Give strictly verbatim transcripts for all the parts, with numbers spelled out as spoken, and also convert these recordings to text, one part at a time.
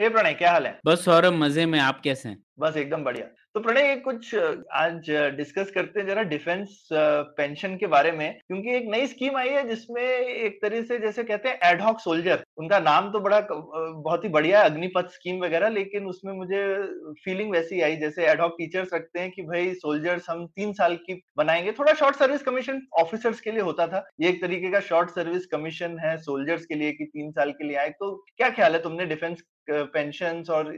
हे प्रणय, क्या हाल है? बस सौरभ मजे में, आप कैसे हैं? बस एकदम बढ़िया। तो प्रणय, कुछ आज डिस्कस करते हैं जरा डिफेंस पेंशन के बारे में, क्योंकि एक नई स्कीम आई है जिसमें एक तरह से जैसे कहते हैं एडहॉक सोल्जर। उनका नाम तो बड़ा बहुत ही बढ़िया है, अग्निपथ स्कीम वगैरह, लेकिन उसमें मुझे फीलिंग वैसी आई जैसे एडहॉक टीचर्स रखते हैं कि भाई सोल्जर्स हम तीन साल की बनाएंगे। थोड़ा शॉर्ट सर्विस कमीशन ऑफिसर्स के लिए होता था, ये एक तरीके का शॉर्ट सर्विस कमीशन है सोल्जर्स के लिए कि तीन साल के लिए आए। तो क्या ख्याल है? तुमने डिफेंस पेंशन्स और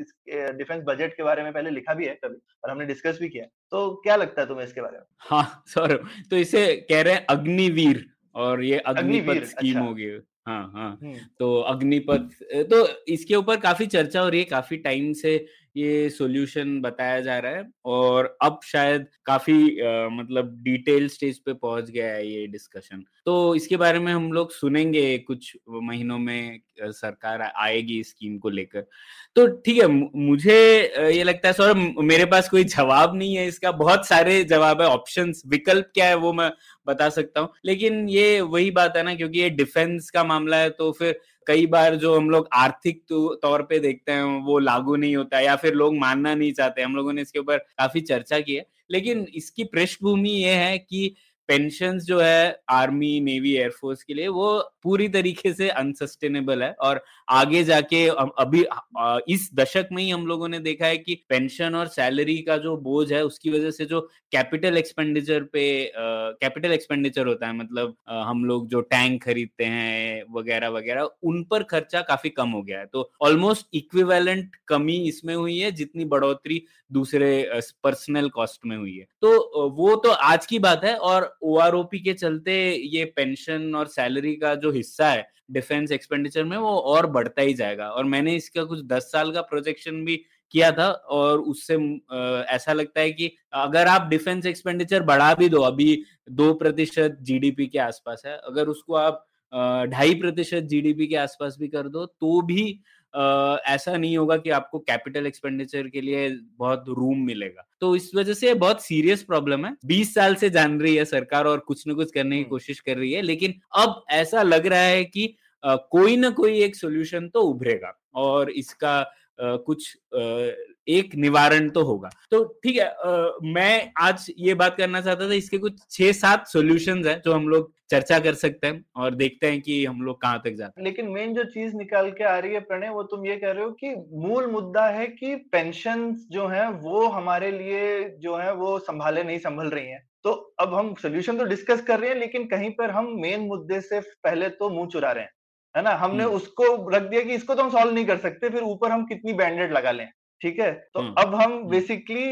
डिफेंस बजट के बारे में पहले लिखा भी है कभी और हमने डिस्कस भी किया, तो क्या लगता है तुम्हें इसके बारे में? हाँ सौरभ, तो इसे कह रहे हैं अग्निवीर और ये अग्निपथ स्कीम हो गई। हाँ हाँ, तो अग्निपथ, तो इसके ऊपर काफी चर्चा हो रही है, काफी टाइम से ये सॉल्यूशन बताया जा रहा है और अब शायद काफी आ, मतलब डिटेल स्टेज पे पहुंच गया है ये डिस्कशन। तो इसके बारे में हम लोग सुनेंगे कुछ महीनों में, सरकार आएगी स्कीम को लेकर। तो ठीक है, मुझे ये लगता है सौरभ, मेरे पास कोई जवाब नहीं है इसका। बहुत सारे जवाब है, ऑप्शंस, विकल्प क्या है वो मैं बता सकता हूँ, लेकिन ये वही बात है ना, क्योंकि ये डिफेंस का मामला है तो फिर कई बार जो हम लोग आर्थिक तौर पे देखते हैं वो लागू नहीं होता या फिर लोग मानना नहीं चाहते। हम लोगों ने इसके ऊपर काफी चर्चा की है, लेकिन इसकी पृष्ठभूमि ये है कि पेंशन्स जो है आर्मी, नेवी, एयरफोर्स के लिए वो पूरी तरीके से अनसस्टेनेबल है और आगे जाके अभी इस दशक में ही हम लोगों ने देखा है कि पेंशन और सैलरी का जो बोझ है उसकी वजह से जो कैपिटल एक्सपेंडिचर पे कैपिटल एक्सपेंडिचर होता है, मतलब आ, हम लोग जो टैंक खरीदते हैं वगैरह वगैरह, उन पर खर्चा काफी कम हो गया है। तो ऑलमोस्ट इक्विवेलेंट कमी इसमें हुई है जितनी बढ़ोतरी दूसरे पर्सनल कॉस्ट में हुई है। तो वो तो आज की बात है और O R O P के चलते ये पेंशन और सैलरी का जो हिस्सा है डिफेंस एक्सपेंडिचर में वो और बढ़ता ही जाएगा। और मैंने इसका कुछ दस साल का प्रोजेक्शन भी किया था और उससे ऐसा लगता है कि अगर आप डिफेंस एक्सपेंडिचर बढ़ा भी दो, अभी दो प्रतिशत जीडीपी के आसपास है, अगर उसको आप ढाई प्रतिशत जीडीपी के आसपास भी कर दो तो भी Uh, ऐसा नहीं होगा कि आपको कैपिटल एक्सपेंडिचर के लिए बहुत रूम मिलेगा। तो इस वजह से बहुत सीरियस प्रॉब्लम है, बीस साल से जान रही है सरकार और कुछ न कुछ करने की कोशिश कर रही है, लेकिन अब ऐसा लग रहा है कि uh, कोई ना कोई एक सॉल्यूशन तो उभरेगा और इसका uh, कुछ uh, एक निवारण तो होगा। तो ठीक है, uh, मैं आज ये बात करना चाहता था, इसके कुछ छह सात सॉल्यूशंस हैं जो हम लोग चर्चा कर सकते हैं और देखते हैं कि हम लोग कहाँ तक जाते हैं। लेकिन मेन जो चीज निकाल के आ रही है प्रणय, वो तुम ये कह रहे हो कि मूल मुद्दा है कि पेंशन जो है वो हमारे लिए जो है वो संभाले नहीं संभल रही है। तो अब हम सोल्यूशन तो डिस्कस कर रहे हैं, लेकिन कहीं पर हम मेन मुद्दे से पहले तो मुंह चुरा रहे हैं, है ना। हमने उसको रख दिया कि इसको तो हम सॉल्व नहीं कर सकते, फिर ऊपर हम कितनी बैंडेड लगा लें। ठीक है, तो अब हम बेसिकली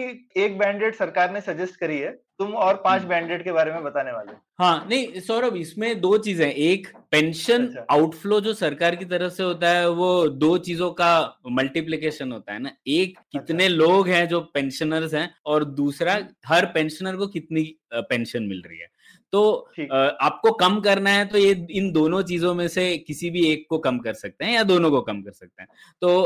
एक बैंडेड सरकार ने सजेस्ट करी है, तुम और पांच बैंडेड के बारे में बताने वाले। हाँ नहीं सौरभ, इसमें दो चीजें, एक पेंशन अच्छा। आउटफ्लो जो सरकार की तरफ से होता है वो दो चीजों का मल्टीप्लिकेशन होता है ना, एक कितने अच्छा। लोग हैं जो पेंशनर्स हैं और दूसरा हर पेंशनर को कितनी पेंशन मिल रही है। तो आपको कम करना है तो ये इन दोनों चीजों में से किसी भी एक को कम कर सकते हैं या दोनों को कम कर सकते हैं। तो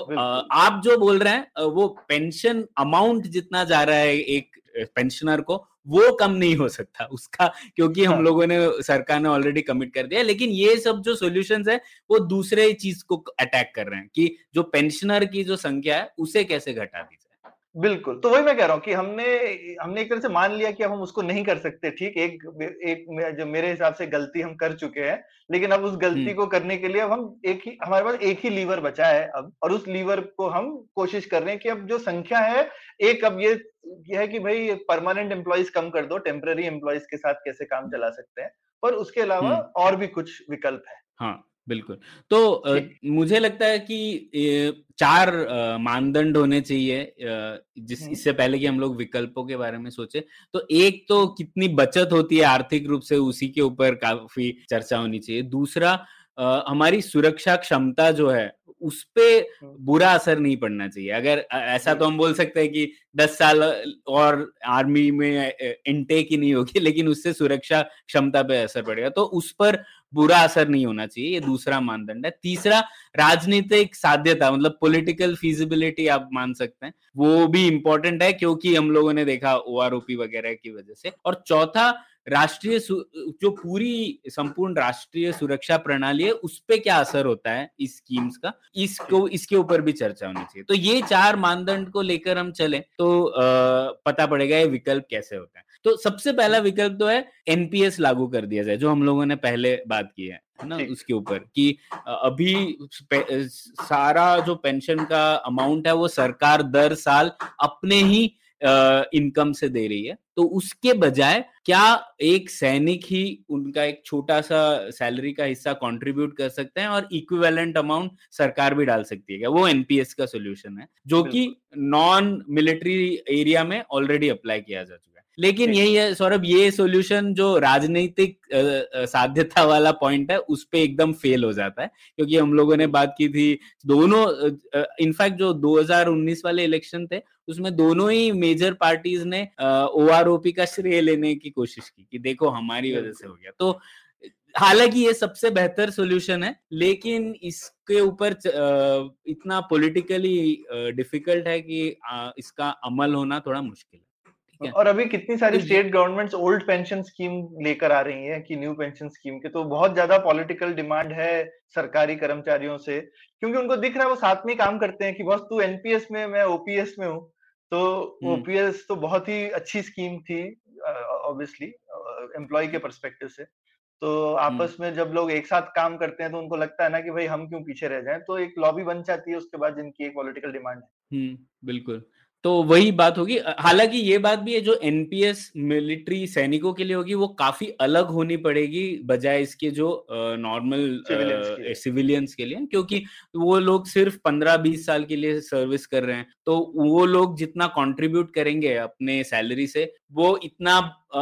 आप जो बोल रहे हैं वो पेंशन अमाउंट जितना जा रहा है एक पेंशनर को वो कम नहीं हो सकता उसका, क्योंकि हम लोगों ने, सरकार ने ऑलरेडी कमिट कर दिया। लेकिन ये सब जो सॉल्यूशंस है वो दूसरे चीज को अटैक कर रहे हैं कि जो पेंशनर की जो संख्या है उसे कैसे घटा दी जाए। बिल्कुल, तो वही मैं कह रहा हूँ कि हमने हमने एक तरह से मान लिया कि अब हम उसको नहीं कर सकते। ठीक, एक एक जो मेरे हिसाब से गलती हम कर चुके हैं, लेकिन अब उस गलती को करने के लिए अब हम एक ही, हमारे पास एक ही लीवर बचा है अब, और उस लीवर को हम कोशिश कर रहे हैं कि अब जो संख्या है एक, अब ये, ये है कि भाई परमानेंट एम्प्लॉइज कम कर दो, टेम्पररी एम्प्लॉइज के साथ कैसे काम चला सकते हैं, पर उसके अलावा और भी कुछ विकल्प है। हाँ बिल्कुल, तो आ, मुझे लगता है कि ए, चार मानदंड होने चाहिए आ, जिस इससे पहले कि हम लोग विकल्पों के बारे में सोचे। तो एक तो कितनी बचत होती है आर्थिक रूप से, उसी के ऊपर काफी चर्चा होनी चाहिए। दूसरा आ, हमारी सुरक्षा क्षमता जो है उस पे बुरा असर नहीं पड़ना चाहिए। अगर ऐसा तो हम बोल सकते हैं कि दस साल और आर्मी में इनटेक ही नहीं होगी, लेकिन उससे सुरक्षा क्षमता पे असर पड़ेगा, तो उस पर बुरा असर नहीं होना चाहिए। ये दूसरा मानदंड है। तीसरा, राजनीतिक साध्यता, मतलब पॉलिटिकल फिजिबिलिटी आप मान सकते हैं, वो भी इंपॉर्टेंट है क्योंकि हम लोगों ने देखा ओआरओपी वगैरह की वजह से। और चौथा, राष्ट्रीय जो पूरी संपूर्ण राष्ट्रीय सुरक्षा प्रणाली है उस पे क्या असर होता है इस स्कीम्स का, इसको इसके ऊपर भी चर्चा होनी चाहिए। तो ये चार मानदंड को लेकर हम चले तो पता पड़ेगा ये विकल्प कैसे होता है। तो सबसे पहला विकल्प तो है एनपीएस लागू कर दिया जाए, जो हम लोगों ने पहले बात की है ना उसके ऊपर, कि अभी सारा जो पेंशन का अमाउंट है वो सरकार दर साल अपने ही इनकम से दे रही है, तो उसके बजाय क्या एक सैनिक ही उनका एक छोटा सा सैलरी का हिस्सा कंट्रीब्यूट कर सकते हैं और इक्विवेलेंट अमाउंट सरकार भी डाल सकती है क्या? वो एनपीएस का सोल्यूशन है, जो कि नॉन मिलिट्री एरिया में ऑलरेडी अप्लाई किया जा चुका है। लेकिन यही है सौरभ, ये सोल्यूशन जो राजनीतिक साध्यता वाला पॉइंट है उस पे एकदम फेल हो जाता है, क्योंकि हम लोगों ने बात की थी दोनों, इनफैक्ट जो दो हज़ार उन्नीस वाले इलेक्शन थे उसमें दोनों ही मेजर पार्टीज ने ओआरओपी का श्रेय लेने की कोशिश की कि देखो हमारी वजह से हो गया। तो हालांकि ये सबसे बेहतर सोल्यूशन है, लेकिन इसके ऊपर इतना पॉलिटिकली डिफिकल्ट है कि इसका अमल होना थोड़ा मुश्किल है। और अभी कितनी सारी state governments old pension scheme लेकर आ रही हैं कि न्यू पेंशन स्कीम के, तो बहुत ज्यादा पॉलिटिकल डिमांड है सरकारी कर्मचारियों से, क्योंकि उनको दिख रहा है वो साथ में काम करते हैं कि बस तू एनपीएस में, मैं ओपीएस में हूँ। तो ओपीएस तो बहुत ही अच्छी स्कीम थी ऑब्वियसली एम्प्लॉय के परस्पेक्टिव से, तो आपस में जब लोग एक साथ काम करते हैं तो उनको लगता है ना कि भाई हम क्यों पीछे रह जाएं, तो एक लॉबी बन जाती है उसके बाद जिनकी एक पॉलिटिकल डिमांड है। बिल्कुल, तो वही बात होगी। हालांकि ये बात भी है, जो एनपीएस मिलिट्री सैनिकों के लिए होगी वो काफी अलग होनी पड़ेगी बजाय इसके जो नॉर्मल सिविलियंस के लिए, क्योंकि वो लोग सिर्फ पंद्रह बीस साल के लिए सर्विस कर रहे हैं, तो वो लोग जितना कंट्रीब्यूट करेंगे अपने सैलरी से वो इतना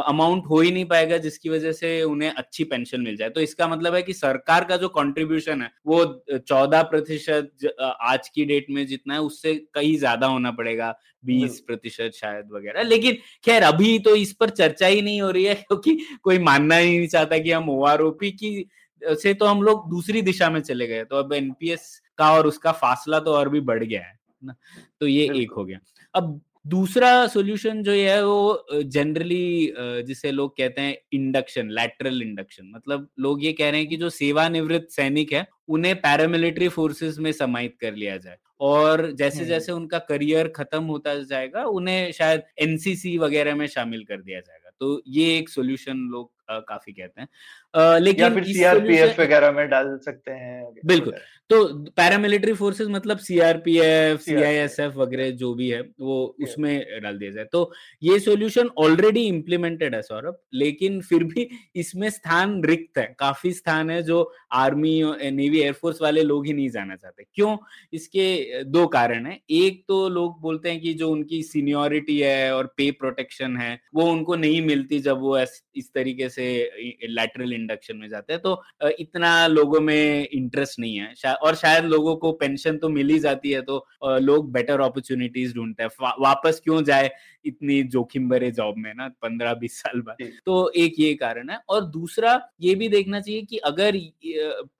अमाउंट हो ही नहीं पाएगा जिसकी वजह से उन्हें अच्छी पेंशन मिल जाए। तो इसका मतलब है कि सरकार का जो कंट्रीब्यूशन है वो चौदह प्रतिशत आज की डेट में जितना है उससे कहीं ज्यादा होना पड़ेगा, बीस प्रतिशत शायद वगैरह। लेकिन खैर अभी तो इस पर चर्चा ही नहीं हो रही है, क्योंकि कोई मानना ही नहीं चाहता कि हम ओआरओपी की से तो हम लोग दूसरी दिशा में चले गए, तो अब एनपीएस का और उसका फासला तो और भी बढ़ गया है ना। तो ये एक हो गया। अब दूसरा सोल्यूशन जो ये है वो जनरली जिसे लोग कहते हैं इंडक्शन, लैटरल इंडक्शन, मतलब लोग ये कह रहे हैं कि जो सेवानिवृत्त सैनिक है उन्हें पैरामिलिट्री फोर्सेस में समाहित कर लिया जाए, और जैसे जैसे उनका करियर खत्म होता जाएगा उन्हें शायद एनसीसी वगैरह में शामिल कर दिया जाएगा। तो ये एक सोल्यूशन लोग आ, काफी कहते हैं, आ, लेकिन या फिर सीआरपीएफ वगैरह में डाल सकते हैं। बिल्कुल, तो पैरामिलिट्री फोर्सेस मतलब सीआरपीएफ, सीआईएसएफ वगैरह जो भी है वो उसमें डाल दिया जाए। तो ये सोल्यूशन ऑलरेडी इम्प्लीमेंटेड है सौरभ, लेकिन फिर भी इसमें स्थान रिक्त है, काफी स्थान है जो आर्मी नेवी एयरफोर्स वाले लोग ही नहीं जाना चाहते। क्यों? इसके दो कारण है। एक तो लोग बोलते हैं कि जो उनकी सीनियोरिटी है और पे प्रोटेक्शन है वो उनको नहीं मिलती जब वो इस तरीके से लैटरल इंडक्शन में जाते हैं, तो इतना लोगों में इंटरेस्ट नहीं है, और शायद लोगों को पेंशन तो मिल ही जाती है तो लोग बेटर अपॉर्चुनिटीज ढूंढते हैं, वापस क्यों जाए इतनी जोखिम भरे जॉब में ना पंद्रह बीस साल बाद। तो एक ये कारण है। और दूसरा ये भी देखना चाहिए कि अगर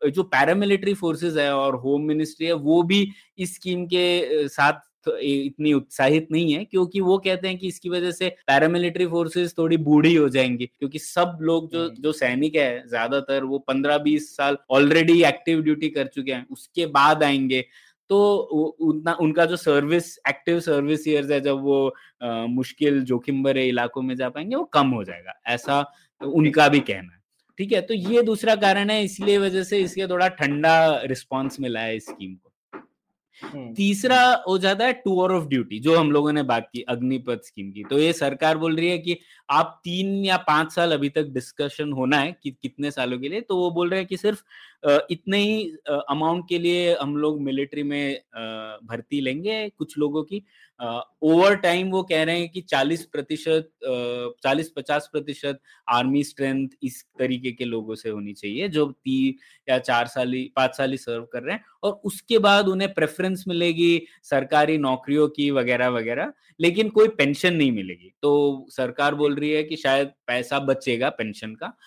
जो पैरामिलिट्री फोर्सेस है और होम मिनिस्ट्री है वो भी इस स्कीम के साथ तो इतनी उत्साहित नहीं है, क्योंकि वो कहते हैं कि इसकी वजह से पैरामिलिट्री फोर्सेस थोड़ी बूढ़ी हो जाएंगी, क्योंकि सब लोग जो जो सैनिक है ज्यादातर वो पंद्रह बीस साल ऑलरेडी एक्टिव ड्यूटी कर चुके हैं, उसके बाद आएंगे, तो उतना उनका जो सर्विस एक्टिव सर्विस ईयर्स है जब वो आ, मुश्किल जोखिम भरे इलाकों में जा पाएंगे वो कम हो जाएगा, ऐसा उनका भी कहना है। ठीक है, तो ये दूसरा कारण है, इसलिए वजह से इसके थोड़ा ठंडा रिस्पॉन्स मिला है इस स्कीम को। तीसरा हो जाता है टूर ऑफ ड्यूटी, जो हम लोगों ने बात की अग्निपथ स्कीम की। तो ये सरकार बोल रही है कि आप तीन या पांच साल, अभी तक डिस्कशन होना है कि कितने सालों के लिए, तो वो बोल रहे हैं कि सिर्फ इतने ही अमाउंट के लिए हम लोग मिलिट्री में भर्ती लेंगे कुछ लोगों की। ओवर टाइम वो कह रहे हैं कि चालीस प्रतिशत चालीस पचास प्रतिशत आर्मी स्ट्रेंथ इस तरीके के लोगों से होनी चाहिए जो तीन या चार साल पांच साल सर्व कर रहे हैं, और उसके बाद उन्हें प्रेफरेंस मिलेगी सरकारी नौकरियों की वगैरह वगैरह, लेकिन कोई पेंशन नहीं मिलेगी। तो सरकार बोल रही है कि शायद पैसा बचेगा पेंशन का।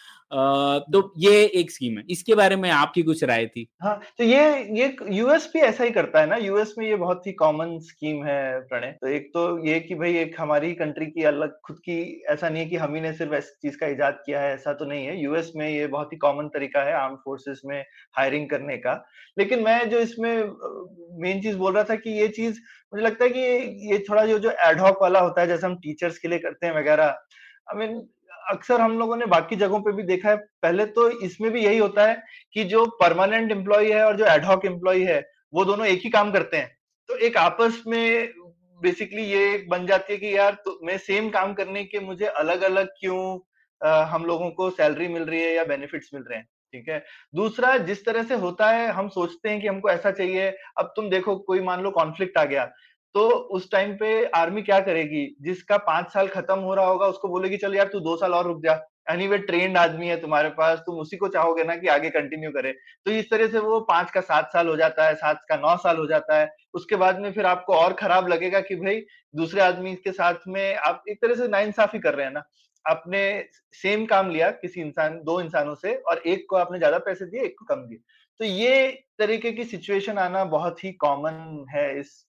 तो ये एक स्कीम है, इसके बारे में आपकी कुछ राय थी। हाँ, तो ये ये यूएस भी ऐसा ही करता है ना, यूएस में ये बहुत ही कॉमन स्कीम है प्रणय। तो एक तो ये कि भाई एक हमारी कंट्री की अलग खुद की, ऐसा नहीं है कि हम ही ने सिर्फ इस चीज का इजाद किया है, ऐसा तो नहीं है। यूएस में ये बहुत ही कॉमन तरीका है आर्म फोर्सेस में हायरिंग करने का। लेकिन मैं जो इसमें मेन चीज बोल रहा था कि ये चीज मुझे लगता है कि ये थोड़ा जो जो एडहॉक वाला होता है, जैसे हम टीचर्स के लिए करते हैं वगैरह, आई मीन अक्सर हम लोगों ने बाकी जगहों पे भी देखा है। पहले तो इसमें भी यही होता है कि जो परमानेंट एम्प्लॉय है और जो एडहॉक एम्प्लॉय है वो दोनों एक ही काम करते हैं, तो एक आपस में बेसिकली ये बन जाती है कि यार तो मैं सेम काम करने के मुझे अलग अलग क्यों आ, हम लोगों को सैलरी मिल रही है या बेनिफिट्स मिल रहे हैं। ठीक है, दूसरा जिस तरह से होता है हम सोचते हैं कि हमको ऐसा चाहिए। अब तुम देखो, कोई मान लो कॉन्फ्लिक्ट आ गया तो उस टाइम पे आर्मी क्या करेगी, जिसका पांच साल खत्म हो रहा होगा उसको बोलेगी चल यार तू दो साल और रुक जा, एनीवे ट्रेंड आदमी है तुम्हारे पास, तुम उसी को चाहोगे ना कि आगे कंटिन्यू करे। तो इस तरह से वो पांच का सात साल हो जाता है, सात का नौ साल हो जाता है। उसके बाद में फिर आपको और खराब लगेगा कि भाई दूसरे आदमी के साथ में आप एक तरह से नाइंसाफी कर रहे हैं ना, आपने सेम काम लिया किसी इंसान दो इंसानों से और एक को आपने ज्यादा पैसे दिए एक को कम दिए। तो ये तरीके की सिचुएशन आना बहुत ही कॉमन है इस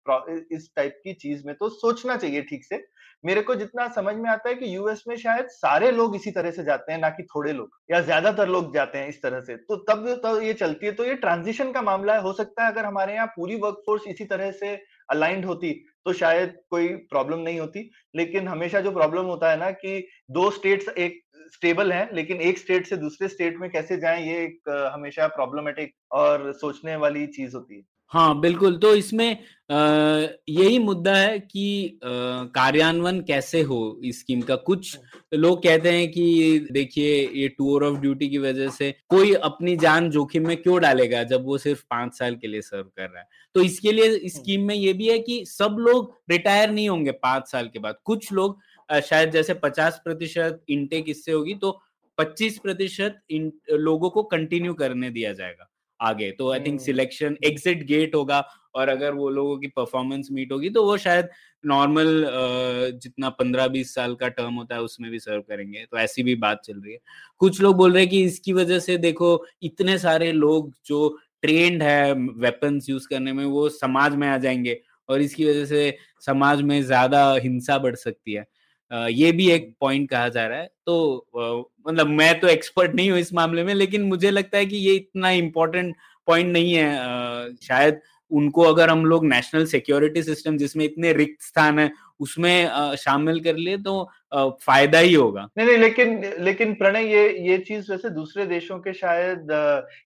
इस टाइप की चीज में, तो सोचना चाहिए ठीक से। मेरे को जितना समझ में आता है कि यूएस में शायद सारे लोग इसी तरह से जाते हैं, ना कि थोड़े लोग या ज्यादातर लोग जाते हैं इस तरह से। तो तब तो ये चलती है, तो ये ट्रांजिशन का मामला है। हो सकता है अगर हमारे यहाँ पूरी वर्कफोर्स इसी तरह से अलाइंड होती तो शायद कोई प्रॉब्लम नहीं होती। लेकिन हमेशा जो प्रॉब्लम होता है ना कि दो स्टेट्स एक स्टेबल हैं, लेकिन एक स्टेट से दूसरे स्टेट में कैसे जाएं, ये एक हमेशा प्रॉब्लमेटिक और सोचने वाली चीज होती है। हाँ बिल्कुल, तो इसमें यही मुद्दा है कि कार्यान्वयन कैसे हो इस स्कीम का। कुछ लोग कहते हैं कि देखिए ये टूर ऑफ ड्यूटी की वजह से कोई अपनी जान जोखिम में क्यों डालेगा जब वो सिर्फ पांच साल के लिए सर्व कर रहा है। तो इसके लिए इस स्कीम में ये भी है कि सब लोग रिटायर नहीं होंगे पांच साल के बाद। कुछ लोग शायद जैसे पचास प्रतिशत इनटेक इससे होगी तो पच्चीस प्रतिशत लोगों को कंटिन्यू करने दिया जाएगा आगे। तो I think selection exit gate होगा, और अगर वो लोगों की परफॉर्मेंस मीट होगी तो वो शायद नॉर्मल जितना पंद्रह बीस साल का टर्म होता है उसमें भी सर्व करेंगे। तो ऐसी भी बात चल रही है। कुछ लोग बोल रहे हैं कि इसकी वजह से देखो इतने सारे लोग जो ट्रेंड है वेपन्स यूज करने में वो समाज में आ जाएंगे और इसकी वजह से समाज में ज्यादा हिंसा बढ़ सकती है। Uh, ये भी एक पॉइंट कहा जा रहा है। तो uh, मतलब मैं तो एक्सपर्ट नहीं हूँ इस मामले में, लेकिन मुझे लगता है कि ये इतना इम्पोर्टेंट पॉइंट नहीं है। uh, शायद उनको अगर हम लोग नेशनल सिक्योरिटी सिस्टम जिसमें इतने रिक्त स्थान है उसमें uh, शामिल कर लिए तो uh, फायदा ही होगा। नहीं नहीं, लेकिन लेकिन प्रणय ये ये चीज वैसे दूसरे देशों के शायद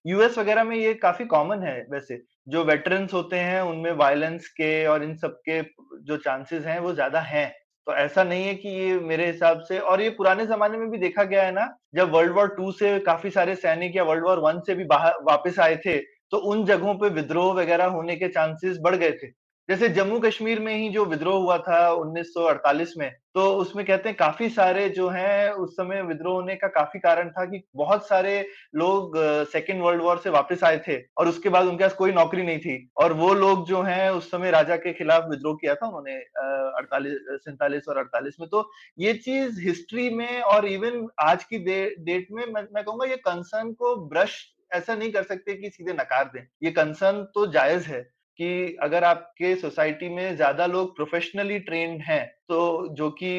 यूएस वगैरह में ये काफी कॉमन है। वैसे जो वेटरन्स होते हैं उनमें वायलेंस के और इन सब के जो चांसेस हैं वो ज्यादा हैं, तो ऐसा नहीं है कि ये मेरे हिसाब से। और ये पुराने जमाने में भी देखा गया है ना, जब वर्ल्ड वॉर टू से काफी सारे सैनिक या वर्ल्ड वॉर वन से भी बाहर वापस आए थे तो उन जगहों पे विद्रोह वगैरह होने के चांसेस बढ़ गए थे। जैसे जम्मू कश्मीर में ही जो विद्रोह हुआ था उन्नीस सौ अड़तालीस में, तो उसमें कहते हैं काफी सारे जो हैं उस समय विद्रोह होने का काफी कारण था कि बहुत सारे लोग सेकेंड वर्ल्ड वॉर से वापस आए थे और उसके बाद उनके पास कोई नौकरी नहीं थी और वो लोग जो हैं उस समय राजा के खिलाफ विद्रोह किया था उन्होंने अड़तालीस सैंतालीस और अड़तालीस में। तो ये चीज हिस्ट्री में और इवन आज की दे, डेट में मैं, मैं कहूंगा ये कंसर्न को ब्रश ऐसा नहीं कर सकते कि सीधे नकार दें। ये कंसर्न तो जायज है कि अगर आपके सोसाइटी में ज्यादा लोग प्रोफेशनली ट्रेन्ड हैं तो जो कि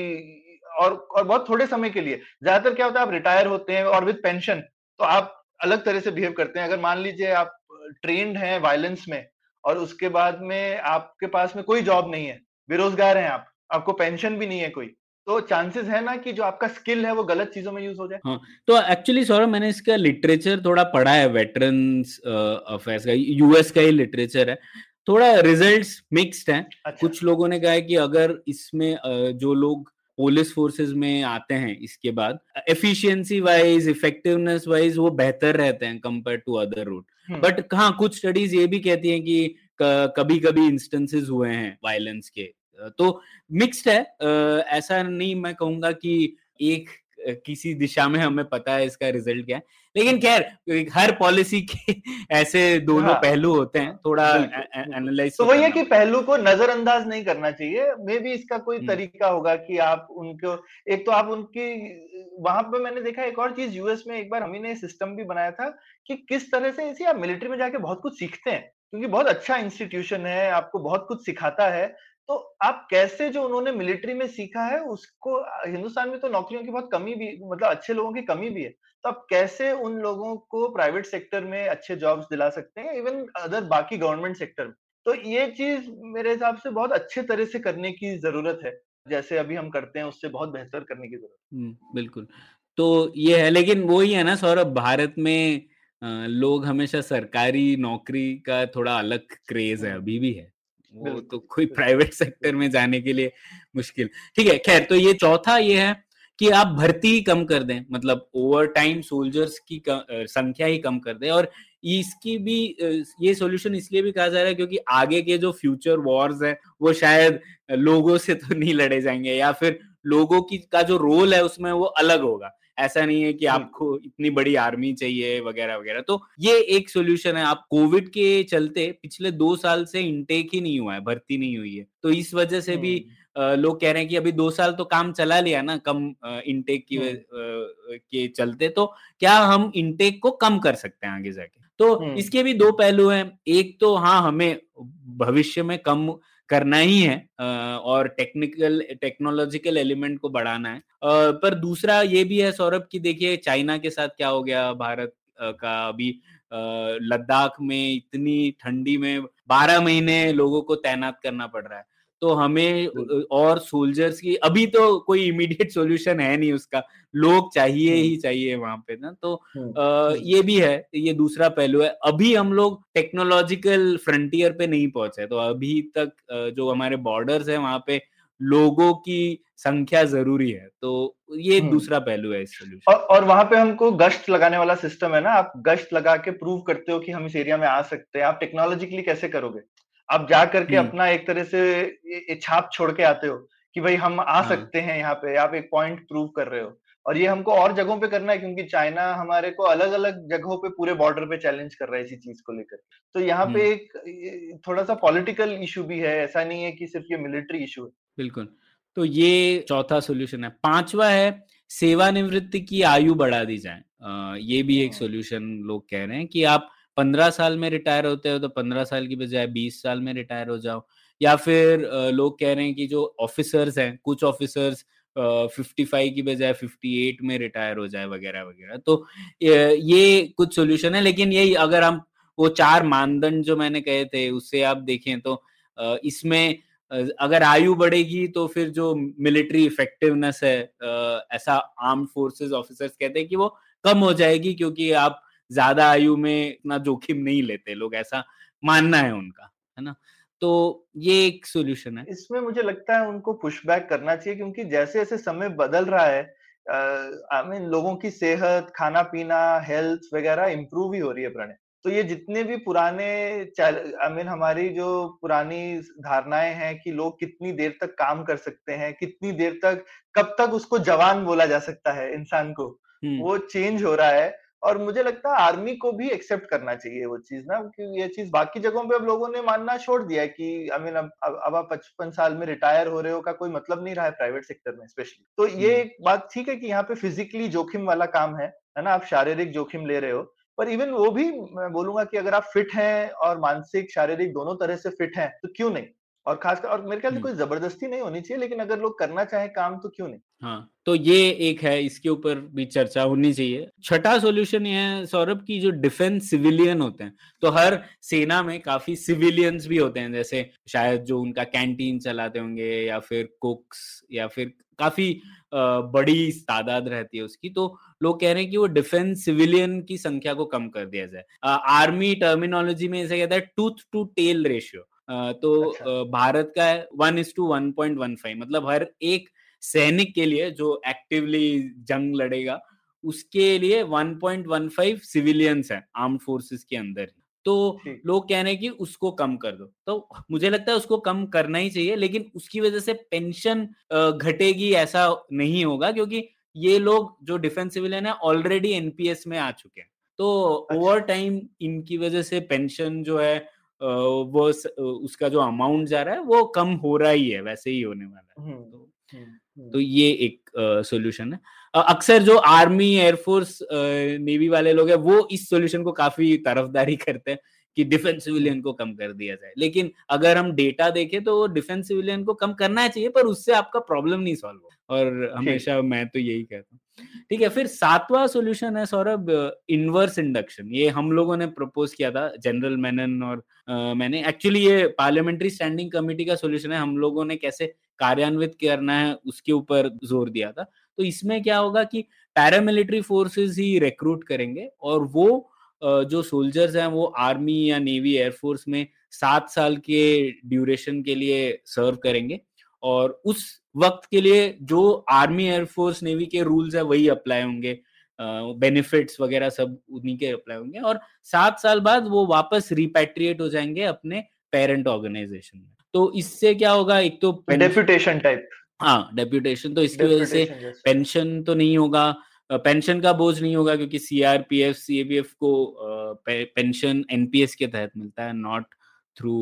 और और बहुत थोड़े समय के लिए, ज्यादातर क्या होता है आप रिटायर होते हैं और विद पेंशन, तो आप अलग तरह से बिहेव करते हैं। अगर मान लीजिए आप ट्रेन्ड हैं वायलेंस में और उसके बाद में आपके पास में कोई जॉब नहीं है, बेरोजगार हैं आप, आपको पेंशन भी नहीं है कोई, तो चांसेस है ना कि जो आपका स्किल है वो गलत चीजों में यूज हो जाए। हाँ, तो एक्चुअली सौरभ मैंने इसका लिटरेचर थोड़ा पढ़ा है, वेटरन्स अफेयर्स का यूएस का ही लिटरेचर है, थोड़ा रिजल्ट्स मिक्स्ड हैं। अच्छा। कुछ लोगों ने कहा है कि अगर इसमें जो लोग पुलिस फोर्सेस में आते हैं इसके बाद एफिशिएंसी वाइज, इफेक्टिवनेस वाइज वो बेहतर रहते हैं compare to other route. But हाँ, कुछ स्टडीज ये भी कहती हैं कि कभी कभी इंस्टेंसेस हुए हैं वायलेंस के, तो मिक्स्ड है। ऐसा नहीं मैं कहूंगा कि एक किसी दिशा में हमें पता है इसका रिजल्ट क्या है, लेकिन खैर हर पॉलिसी के ऐसे दोनों हाँ, पहलू होते हैं, थोड़ा एनालाइज। तो वही है कि पहलू को नजरअंदाज नहीं करना चाहिए। मे भी इसका कोई तरीका होगा कि आप उनको, एक तो आप उनकी, वहां पे मैंने देखा एक और चीज यूएस में, एक बार हमी ने सिस्टम भी बनाया था कि किस तरह से इसे आप मिलिट्री में जाके बहुत कुछ सीखते हैं, क्योंकि बहुत अच्छा इंस्टीट्यूशन है, आपको बहुत कुछ सिखाता है। तो आप कैसे जो उन्होंने मिलिट्री में सीखा है उसको, हिंदुस्तान में तो नौकरियों की बहुत कमी भी, मतलब अच्छे लोगों की कमी भी है, तो आप कैसे उन लोगों को प्राइवेट सेक्टर में अच्छे जॉब्स दिला सकते हैं, इवन अदर बाकी गवर्नमेंट सेक्टर में। तो ये चीज मेरे हिसाब से बहुत अच्छे तरह से करने की जरूरत है, जैसे अभी हम करते हैं उससे बहुत बेहतर करने की जरूरत। बिल्कुल, तो ये है। लेकिन वही है ना सौरभ, भारत में लोग हमेशा सरकारी नौकरी का थोड़ा अलग क्रेज है, अभी भी है वो, तो कोई प्राइवेट सेक्टर में जाने के लिए मुश्किल। ठीक है, खैर। तो ये चौथा ये है कि आप भर्ती कम कर दें, मतलब ओवर टाइम सोल्जर्स की संख्या ही कम कर दें। और इसकी भी ये सॉल्यूशन इसलिए भी कहा जा रहा है क्योंकि आगे के जो फ्यूचर वॉर्स है वो शायद लोगों से तो नहीं लड़े जाएंगे, या फिर लोगों की का जो रोल है उसमें वो अलग होगा। ऐसा नहीं है कि आपको इतनी बड़ी आर्मी चाहिए वगैरह वगैरह। तो ये एक सोल्यूशन है। आप कोविड के चलते पिछले दो साल से इनटेक ही नहीं हुआ है, भर्ती नहीं हुई है, तो इस वजह से भी लोग कह रहे हैं कि अभी दो साल तो काम चला लिया ना कम इनटेक की के चलते, तो क्या हम इनटेक को कम कर सकते हैं आगे जाके। तो इसके भी दो पहलू हैं। एक तो हाँ, हमें भविष्य में कम करना ही है और टेक्निकल टेक्नोलॉजिकल एलिमेंट को बढ़ाना है, पर दूसरा ये भी है सौरभ कि देखिए चाइना के साथ क्या हो गया भारत का। अभी लद्दाख में इतनी ठंडी में बारह महीने लोगों को तैनात करना पड़ रहा है, तो हमें और सोल्जर्स की, अभी तो कोई इमीडिएट सॉल्यूशन है नहीं उसका, लोग चाहिए ही चाहिए वहां पे ना। तो आ, ये भी है, ये दूसरा पहलू है। अभी हम लोग टेक्नोलॉजिकल फ्रंटियर पे नहीं पहुंचे, तो अभी तक जो हमारे बॉर्डर्स है वहां पे लोगों की संख्या जरूरी है, तो ये दूसरा पहलू है इस सॉल्यूशन। और, और वहां पे हमको गश्त लगाने वाला सिस्टम है ना, आप गश्त लगा के प्रूव करते हो कि हम इस एरिया में आ सकते हैं। आप टेक्नोलॉजिकली कैसे करोगे? आप जा करके अपना एक तरह से छाप छोड़ के आते हो कि भाई हम आ सकते हैं यहाँ पे, आप एक पॉइंट प्रूव कर रहे हो। और ये हमको और जगहों पे करना है, क्योंकि चाइना हमारे को अलग अलग जगहों पे पूरे बॉर्डर पे चैलेंज कर रहा है इसी चीज को लेकर। तो यहाँ पे एक थोड़ा सा पॉलिटिकल इशू भी है, ऐसा नहीं है कि सिर्फ ये मिलिट्री इशू है। बिल्कुल, तो ये चौथा सोल्यूशन है। पांचवा है सेवानिवृत्ति की आयु बढ़ा दी जाए। ये भी एक सोल्यूशन लोग कह रहे हैं कि आप पंद्रह साल में रिटायर होते हो तो पंद्रह साल की बजाय बीस साल में रिटायर हो जाओ। या फिर लोग कह रहे हैं कि जो ऑफिसर्स हैं, कुछ ऑफिसर्स पचपन की बजाय अट्ठावन में रिटायर हो जाए वगैरह वगैरह। तो ये कुछ सॉल्यूशन है, लेकिन यही अगर हम वो चार मानदंड जो मैंने कहे थे उससे आप देखें तो इसमें अगर आयु बढ़ेगी तो फिर जो मिलिट्री इफेक्टिवनेस है, ऐसा आर्म फोर्सेस ऑफिसर्स कहते हैं कि वो कम हो जाएगी, क्योंकि आप ज्यादा आयु में इतना जोखिम नहीं लेते लोग, ऐसा मानना है उनका, है ना। तो ये एक सोल्यूशन है। इसमें मुझे लगता है उनको पुशबैक करना चाहिए, क्योंकि जैसे जैसे समय बदल रहा है, आई मीन लोगों की सेहत, खाना पीना, हेल्थ वगैरह इम्प्रूव ही हो रही है प्रणय। तो ये जितने भी पुराने आई मीन हमारी जो पुरानी धारणाएं हैं कि लोग कितनी देर तक काम कर सकते हैं, कितनी देर तक, कब तक उसको जवान बोला जा सकता है इंसान को, वो चेंज हो रहा है। और मुझे लगता है आर्मी को भी एक्सेप्ट करना चाहिए वो चीज ना, क्योंकि ये चीज बाकी जगहों पे अब लोगों ने मानना छोड़ दिया है कि आई मीन अब अब आप पचपन साल में रिटायर हो रहे हो का कोई मतलब नहीं रहा है प्राइवेट सेक्टर में स्पेशली। तो ये एक बात ठीक है कि यहाँ पे फिजिकली जोखिम वाला काम है, है ना, आप शारीरिक जोखिम ले रहे हो, पर इवन वो भी मैं बोलूंगा कि अगर आप फिट हैं और मानसिक शारीरिक दोनों तरह से फिट हैं तो क्यों नहीं। और खासकर, और मेरे ख्याल से कोई जबरदस्ती नहीं होनी चाहिए, लेकिन अगर लोग करना चाहे काम तो क्यों नहीं। हाँ, तो ये एक है, इसके ऊपर भी चर्चा होनी चाहिए। छठा सॉल्यूशन ये है सौरभ की जो डिफेंस सिविलियन होते हैं, तो हर सेना में काफी सिविलियंस भी होते हैं, जैसे शायद जो उनका कैंटीन चलाते होंगे या फिर कुक्स, या फिर काफी बड़ी तादाद रहती है उसकी। तो लोग कह रहे हैं कि वो डिफेंस सिविलियन की संख्या को कम कर दिया जाए। आर्मी टर्मिनोलॉजी में इसे कहता है टूथ टू टेल रेशियो। तो अच्छा। भारत का है one is to one point one five, मतलब हर एक सैनिक के लिए जो एक्टिवली जंग लड़ेगा उसके लिए one point one five civilians हैं आर्म्ड फोर्सेस के अंदर, तो लोग कह रहे हैं कि उसको कम कर दो। तो मुझे लगता है उसको कम करना ही चाहिए, लेकिन उसकी वजह से पेंशन घटेगी ऐसा नहीं होगा, क्योंकि ये लोग जो डिफेंस सिविलियन है ऑलरेडी एनपीएस में आ चुके हैं, तो ओवर टाइम इनकी वजह से पेंशन जो है वो उसका जो अमाउंट जा रहा है वो कम हो रहा ही है, वैसे ही होने वाला है। तो, तो ये एक सोल्यूशन है। अक्सर जो आर्मी एयरफोर्स नेवी वाले लोग हैं वो इस सोल्यूशन को काफी तरफदारी करते हैं कि डिफेंस सिविलियन को कम कर दिया जाए, लेकिन अगर हम डेटा देखें तो डिफेंस सिविलियन को कम करना चाहिए, पर उससे आपका प्रॉब्लम नहीं सॉल्व हो, और हमेशा मैं तो यही कहता हूँ। ठीक है, फिर सातवां सोल्यूशन है सौरभ, इनवर्स इंडक्शन। ये हम लोगों ने प्रपोज किया था, जनरल मेनन और आ, मैंने एक्चुअली ये पार्लियामेंट्री स्टैंडिंग कमेटी का सोल्यूशन है, हम लोगों ने कैसे कार्यान्वित करना है उसके ऊपर जोर दिया था। तो इसमें क्या होगा कि पैरामिलिट्री फोर्सेस ही रिक्रूट करेंगे और वो जो सोल्जर्स हैं वो आर्मी या नेवी एयरफोर्स में सात साल के ड्यूरेशन के लिए सर्व करेंगे, और उस वक्त के लिए जो आर्मी एयरफोर्स नेवी के रूल्स है वही अप्लाई होंगे, बेनिफिट्स वगैरह सब उन्हीं के अप्लाई होंगे, और सात साल बाद वो वापस रिपैट्रिएट हो जाएंगे अपने पेरेंट ऑर्गेनाइजेशन में। तो इससे क्या होगा, एक तो डेप्यूटेशन टाइप, हाँ डेप्यूटेशन, तो इसकी वजह से पेंशन तो नहीं होगा, पेंशन का बोझ नहीं होगा क्योंकि सीआरपीएफ सीएपीएफ को पेंशन एनपीएस के तहत मिलता है, नॉट थ्रू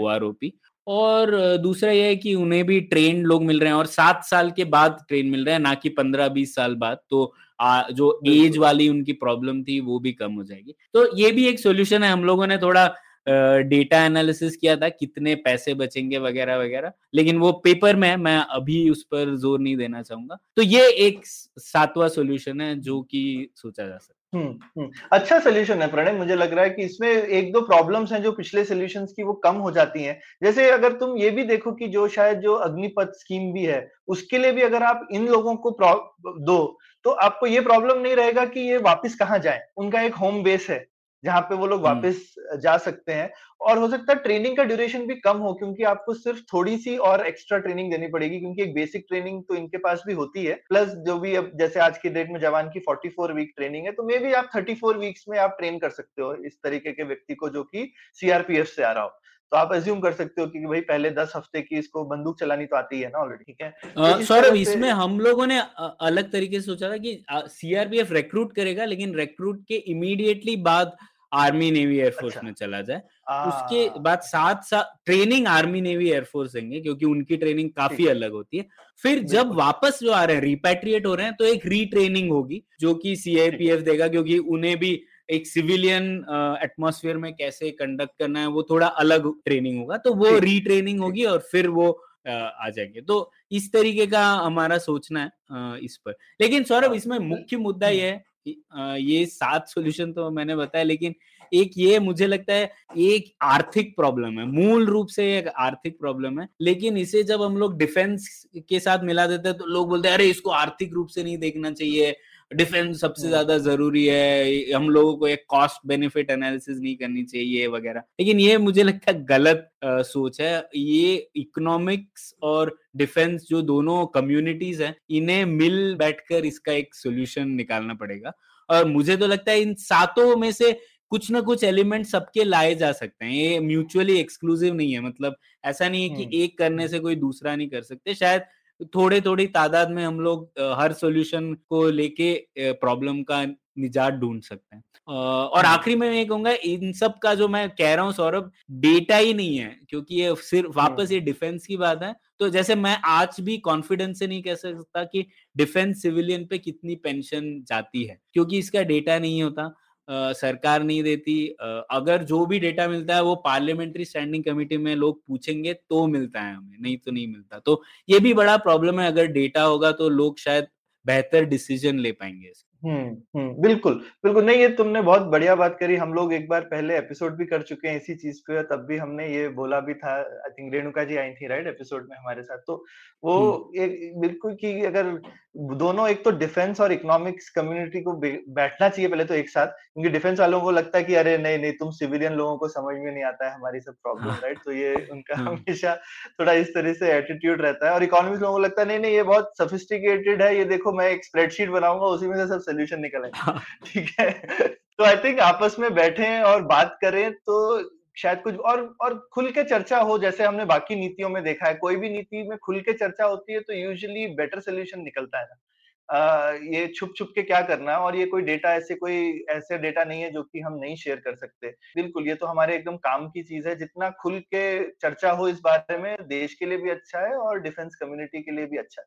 ओआरओपी। और दूसरा यह है कि उन्हें भी ट्रेन लोग मिल रहे हैं और सात साल के बाद ट्रेन मिल रहे हैं, ना कि पंद्रह बीस साल बाद, तो आ, जो एज वाली उनकी प्रॉब्लम थी वो भी कम हो जाएगी। तो ये भी एक सोल्यूशन है। हम लोगों ने थोड़ा डेटा एनालिसिस किया था कितने पैसे बचेंगे वगैरह वगैरह, लेकिन वो पेपर में, मैं अभी उस पर जोर नहीं देना चाहूंगा। तो ये एक सातवां सोल्यूशन है जो कि सोचा जा सकता। हम्म, अच्छा सोल्यूशन है प्रणय। मुझे लग रहा है कि इसमें एक दो प्रॉब्लम्स हैं जो पिछले सोल्यूशंस की वो कम हो जाती हैं। जैसे अगर तुम ये भी देखो कि जो शायद जो अग्निपथ स्कीम भी है उसके लिए भी अगर आप इन लोगों को दो तो आपको ये प्रॉब्लम नहीं रहेगा कि ये वापिस कहाँ जाए, उनका एक होम बेस है जहाँ पे वो लोग वापस जा सकते हैं, और हो सकता है ट्रेनिंग का ड्यूरेशन भी कम हो क्योंकि आपको सिर्फ थोड़ी सी और एक्स्ट्रा ट्रेनिंग देनी पड़ेगी, क्योंकि एक बेसिक ट्रेनिंग तो इनके पास भी होती है, प्लस जो भी अब जैसे आज की डेट में जवान की चौवालीस वीक ट्रेनिंग है, तो मे भी आप चौंतीस वीक्स में आप ट्रेन कर सकते हो इस तरीके के व्यक्ति को जो कि सीआरपीएफ से आ रहा हो। तो आप एज्यूम कर सकते हो कि भाई पहले दस हफ्ते की इसको बंदूक चलानी तो आती है ना ऑलरेडी। ठीक है सौरभ, इसमें हम लोगों ने अलग तरीके से सोचा था कि सीआरपीएफ रिक्रूट करेगा, लेकिन रिक्रूट के इमीडिएटली बाद आर्मी नेवी एयरफोर्स अच्छा। में चला जाए, उसके बाद साथ साथ ट्रेनिंग आर्मी नेवी एयरफोर्स देंगे क्योंकि उनकी ट्रेनिंग काफी अलग होती है। फिर जब वापस जो आ रहे हैं रिपैट्रिएट हो रहे हैं तो एक रीट्रेनिंग होगी जो कि सीआईपीएफ देगा, क्योंकि उन्हें भी एक सिविलियन एटमॉस्फेयर में कैसे कंडक्ट करना है वो थोड़ा अलग ट्रेनिंग होगा, तो वो रीट्रेनिंग होगी और फिर वो आ जाएंगे। तो इस तरीके का हमारा सोचना है इस पर। लेकिन सौरभ, इसमें मुख्य मुद्दा यह है, ये सात सॉल्यूशन तो मैंने बताया, लेकिन एक ये मुझे लगता है एक आर्थिक प्रॉब्लम है, मूल रूप से एक आर्थिक प्रॉब्लम है, लेकिन इसे जब हम लोग डिफेंस के साथ मिला देते हैं तो लोग बोलते हैं अरे इसको आर्थिक रूप से नहीं देखना चाहिए, डिफेंस सबसे ज्यादा जरूरी है, हम लोगों को एक कॉस्ट बेनिफिट एनालिसिस नहीं करनी चाहिए वगैरह। लेकिन ये मुझे लगता है गलत आ, सोच है। ये इकोनॉमिक्स और डिफेंस जो दोनों कम्युनिटीज हैं इन्हें मिल बैठकर इसका एक सोल्यूशन निकालना पड़ेगा, और मुझे तो लगता है इन सातों में से कुछ ना कुछ एलिमेंट सबके लाए जा सकते हैं। ये म्यूचुअली एक्सक्लूसिव नहीं है, मतलब ऐसा नहीं है कि एक करने से कोई दूसरा नहीं कर सकते। शायद थोड़े थोड़ी तादाद में हम लोग हर सॉल्यूशन को लेके प्रॉब्लम का निजात ढूंढ सकते हैं। और आखिरी में मैं कहूंगा, इन सब का जो मैं कह रहा हूँ सौरभ, डेटा ही नहीं है, क्योंकि ये सिर्फ वापस ये डिफेंस की बात है। तो जैसे मैं आज भी कॉन्फिडेंस से नहीं कह सकता कि डिफेंस सिविलियन पे कितनी पेंशन जाती है, क्योंकि इसका डेटा नहीं होता, आ, सरकार नहीं देती। आ, अगर जो भी डेटा मिलता है वो पार्लियामेंट्री स्टैंडिंग कमेटी में लोग पूछेंगे तो मिलता है हमें, नहीं तो नहीं मिलता। तो ये भी बड़ा प्रॉब्लम है। अगर डेटा होगा तो लोग शायद बेहतर डिसीजन ले पाएंगे। हम्म हम्म बिल्कुल बिल्कुल नहीं, ये तुमने बहुत बढ़िया बात करी। हम लोग एक बार पहले एपिसोड भी कर चुके हैं इसी चीज पे, तब भी हमने ये बोला भी था, आई थिंक रेणुका जी आई थी राइट एपिसोड में हमारे साथ। तो वो एक बिल्कुल कि अगर दोनों, एक तो डिफेंस और इकोनॉमिक्स कम्युनिटी को बैठना चाहिए पहले तो एक साथ, क्योंकि डिफेंस वालों को लगता है कि अरे नहीं नहीं तुम सिविलियन लोगों को समझ में नहीं आता है हमारी सब प्रॉब्लम राइट, तो ये उनका हमेशा थोड़ा इस तरह से एटीट्यूड रहता है। और इकोनॉमिक्स लोगों को लगता है नहीं नहीं ये बहुत सोफिस्टिकेटेड है, ये देखो मैं एक स्प्रेडशीट बनाऊंगा उसी में से सब सोल्यूशन निकलेगा, ठीक है। तो आई थिंक आपस में बैठे और बात करें तो शायद कुछ और और खुल के चर्चा हो, जैसे हमने बाकी नीतियों में देखा है, कोई भी नीति में खुल के चर्चा होती है तो यूजुअली बेटर सोल्यूशन निकलता है ना। Uh, ये छुप छुप के क्या करना, और ये कोई डेटा ऐसे कोई ऐसे डेटा नहीं है जो कि हम नहीं शेयर कर सकते। बिल्कुल, ये तो हमारे एकदम काम की चीज है, जितना खुल के चर्चा हो इस बारे में देश के लिए भी अच्छा है और डिफेंस कम्युनिटी के लिए भी अच्छा है।